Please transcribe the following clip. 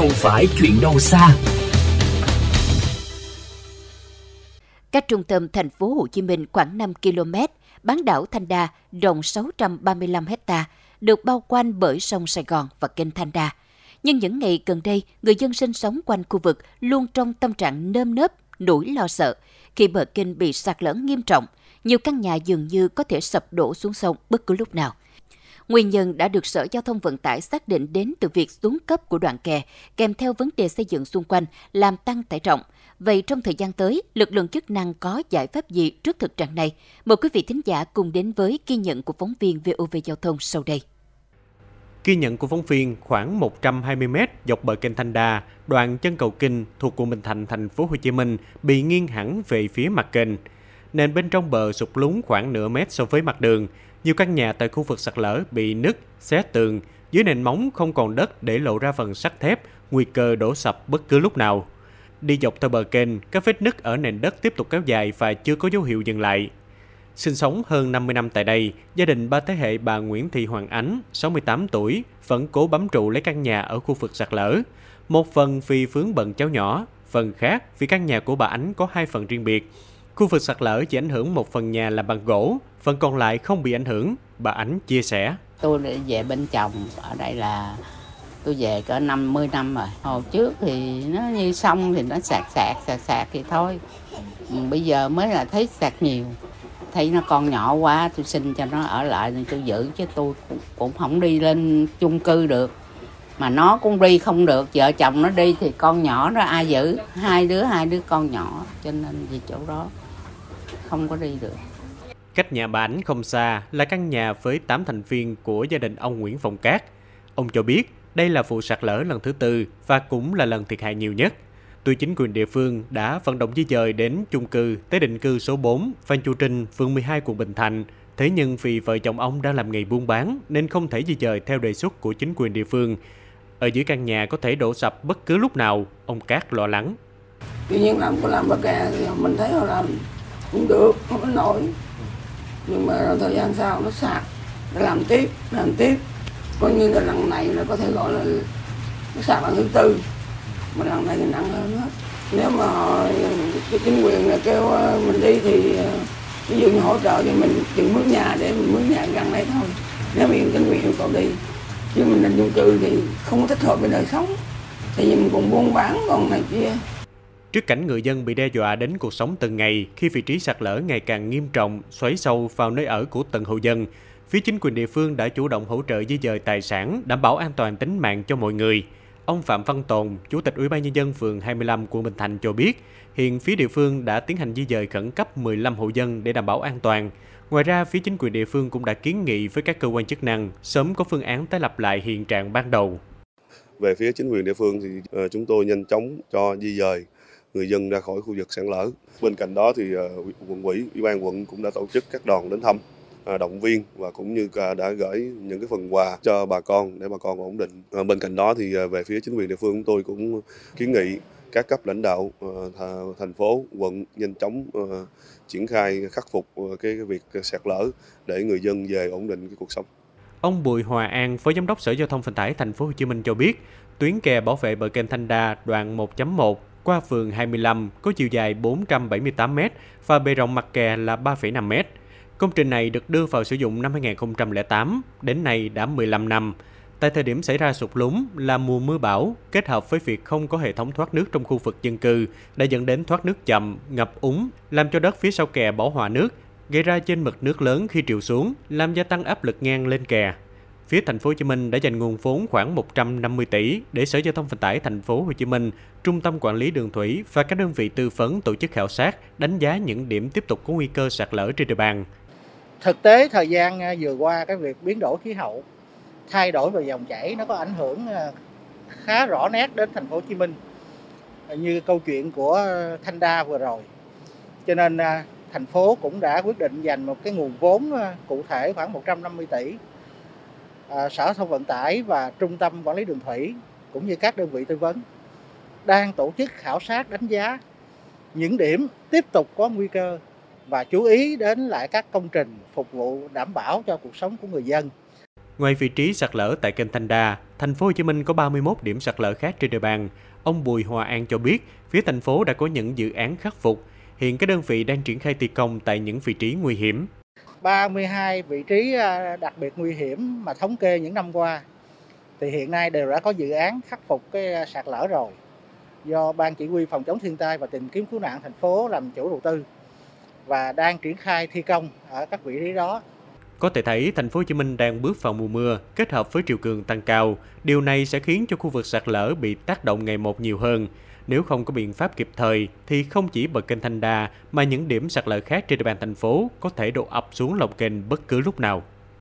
không phải chuyện đâu xa. Cách trung tâm thành phố Hồ Chí Minh khoảng 5 km, bán đảo Thanh Đa rộng 635 hectare, được bao quanh bởi sông Sài Gòn và kênh Thanh Đa. Nhưng những ngày gần đây, người dân sinh sống quanh khu vực luôn trong tâm trạng nơm nớp, nỗi lo sợ. Khi bờ kênh bị sạt lở nghiêm trọng, nhiều căn nhà dường như có thể sập đổ xuống sông bất cứ lúc nào. Nguyên nhân đã được Sở Giao thông Vận tải xác định đến từ việc xuống cấp của đoạn kè, kèm theo vấn đề xây dựng xung quanh làm tăng tải trọng. Vậy trong thời gian tới, lực lượng chức năng có giải pháp gì trước thực trạng này? Mời quý vị thính giả cùng đến với ghi nhận của phóng viên VOV Giao thông sau đây. Ghi nhận của phóng viên khoảng 120m dọc bờ kênh Thanh Đa, đoạn chân cầu Kinh thuộc quận Bình Thạnh, thành phố Hồ Chí Minh bị nghiêng hẳn về phía mặt kênh. Nền bên trong bờ sụt lún khoảng nửa mét so với mặt đường. Nhiều căn nhà tại khu vực sạt lở bị nứt, xé tường, dưới nền móng không còn đất để lộ ra phần sắt thép, nguy cơ đổ sập bất cứ lúc nào. Đi dọc theo bờ kênh, các vết nứt ở nền đất tiếp tục kéo dài và chưa có dấu hiệu dừng lại. Sinh sống hơn 50 năm tại đây, gia đình ba thế hệ bà Nguyễn Thị Hoàng Ánh, 68 tuổi, vẫn cố bám trụ lấy căn nhà ở khu vực sạt lở. Một phần vì vướng bận cháu nhỏ, phần khác vì căn nhà của bà Ánh có hai phần riêng biệt. Khu vực sạt lở chỉ ảnh hưởng một phần nhà làm bằng gỗ, phần còn lại không bị ảnh hưởng, bà Ánh chia sẻ. Tôi về bên chồng, ở đây là tôi về cỡ 50 năm rồi. Hồi trước thì nó như sông thì nó sạt thì thôi. Bây giờ mới là thấy sạt nhiều. Thấy nó còn nhỏ quá, tôi xin cho nó ở lại nên tôi giữ, chứ tôi cũng không đi lên chung cư được. Mà nó cũng đi không được, vợ chồng nó đi thì con nhỏ nó ai giữ, hai đứa con nhỏ, cho nên vì chỗ đó không có đi được. Cách nhà bà Ảnh không xa là căn nhà với 8 thành viên của gia đình ông Nguyễn Phong Cát. Ông cho biết đây là vụ sạt lở lần thứ 4 và cũng là lần thiệt hại nhiều nhất. Tuy chính quyền địa phương đã vận động di dời đến chung cư tái định cư số 4 Phan Chu Trinh, phường 12, quận Bình Thạnh, thế nhưng vì vợ chồng ông đang làm nghề buôn bán nên không thể di dời theo đề xuất của chính quyền địa phương. Ở dưới căn nhà có thể đổ sập bất cứ lúc nào, ông Cát lo lắng. Tuy nhiên làm bờ kè thì mình thấy họ làm cũng được, không có nổi. Nhưng mà thời gian sau nó sạt, làm tiếp. Coi như là lần này là có thể gọi là nó sạt lần thứ 4, mà lần này thì nặng hơn hết. Nếu mà cái chính quyền là kêu mình đi thì ví dụ như hỗ trợ thì mình chừng mướn nhà để mình mướn nhà gần đấy thôi. Nếu mà chính quyền còn đi. Chứ mình làm chung cư thì không thích hợp với đời sống, tại vì mình còn buôn bán còn này kia. Trước cảnh người dân bị đe dọa đến cuộc sống từng ngày khi vị trí sạt lở ngày càng nghiêm trọng, xoáy sâu vào nơi ở của từng hộ dân, phía chính quyền địa phương đã chủ động hỗ trợ di dời tài sản, đảm bảo an toàn tính mạng cho mọi người. Ông Phạm Văn Tồn, Chủ tịch Ủy ban Nhân dân phường 25 quận Bình Thạnh cho biết, hiện phía địa phương đã tiến hành di dời khẩn cấp 15 hộ dân để đảm bảo an toàn. Ngoài ra, phía chính quyền địa phương cũng đã kiến nghị với các cơ quan chức năng sớm có phương án tái lập lại hiện trạng ban đầu. Về phía chính quyền địa phương thì chúng tôi nhanh chóng cho di dời người dân ra khỏi khu vực sạt lở. Bên cạnh đó thì quận ủy, ủy ban quận cũng đã tổ chức các đoàn đến thăm, động viên và cũng như đã gửi những cái phần quà cho bà con để bà con ổn định. Bên cạnh đó thì về phía chính quyền địa phương chúng tôi cũng kiến nghị các cấp lãnh đạo thành phố, quận nhanh chóng triển khai khắc phục cái việc sạt lở để người dân về ổn định cái cuộc sống. Ông Bùi Hòa An, Phó Giám đốc Sở Giao thông Vận tải Thành phố Hồ Chí Minh cho biết, tuyến kè bảo vệ bờ kênh Thanh Đa đoạn 1.1 qua phường 25 có chiều dài 478m và bề rộng mặt kè là 3,5m. Công trình này được đưa vào sử dụng năm 2008, đến nay đã 15 năm. Tại thời điểm xảy ra sụt lún là mùa mưa bão, kết hợp với việc không có hệ thống thoát nước trong khu vực dân cư đã dẫn đến thoát nước chậm, ngập úng, làm cho đất phía sau kè bỏ hòa nước, gây ra chênh mực nước lớn khi triều xuống, làm gia tăng áp lực ngang lên kè. Phía Thành phố Hồ Chí Minh đã dành nguồn vốn khoảng 150 tỷ để Sở Giao thông Vận tải Thành phố Hồ Chí Minh, Trung tâm Quản lý Đường thủy và các đơn vị tư vấn tổ chức khảo sát, đánh giá những điểm tiếp tục có nguy cơ sạt lở trên địa bàn. Thực tế thời gian vừa qua, cái việc biến đổi khí hậu, thay đổi về dòng chảy nó có ảnh hưởng khá rõ nét đến Thành phố Hồ Chí Minh, như câu chuyện của Thanh Đa vừa rồi. Cho nên thành phố cũng đã quyết định dành một cái nguồn vốn cụ thể khoảng 150 tỷ. Sở Giao thông Vận tải và Trung tâm Quản lý Đường thủy cũng như các đơn vị tư vấn đang tổ chức khảo sát đánh giá những điểm tiếp tục có nguy cơ và chú ý đến lại các công trình phục vụ đảm bảo cho cuộc sống của người dân. Ngoài vị trí sạt lở tại kênh Thanh Đa, thành phố Hồ Chí Minh có 31 điểm sạt lở khác trên địa bàn. Ông Bùi Hòa An cho biết, phía thành phố đã có những dự án khắc phục. Hiện các đơn vị đang triển khai thi công tại những vị trí nguy hiểm. 32 vị trí đặc biệt nguy hiểm mà thống kê những năm qua thì hiện nay đều đã có dự án khắc phục cái sạt lở rồi, do Ban Chỉ huy Phòng chống thiên tai và tìm kiếm cứu nạn thành phố làm chủ đầu tư và đang triển khai thi công ở các vị trí đó. Có thể thấy thành phố Hồ Chí Minh đang bước vào mùa mưa kết hợp với triều cường tăng cao, điều này sẽ khiến cho khu vực sạt lở bị tác động ngày một nhiều hơn. Nếu không có biện pháp kịp thời thì không chỉ bờ kênh Thanh Đa mà những điểm sạt lở khác trên địa bàn thành phố có thể đổ ập xuống lòng kênh bất cứ lúc nào.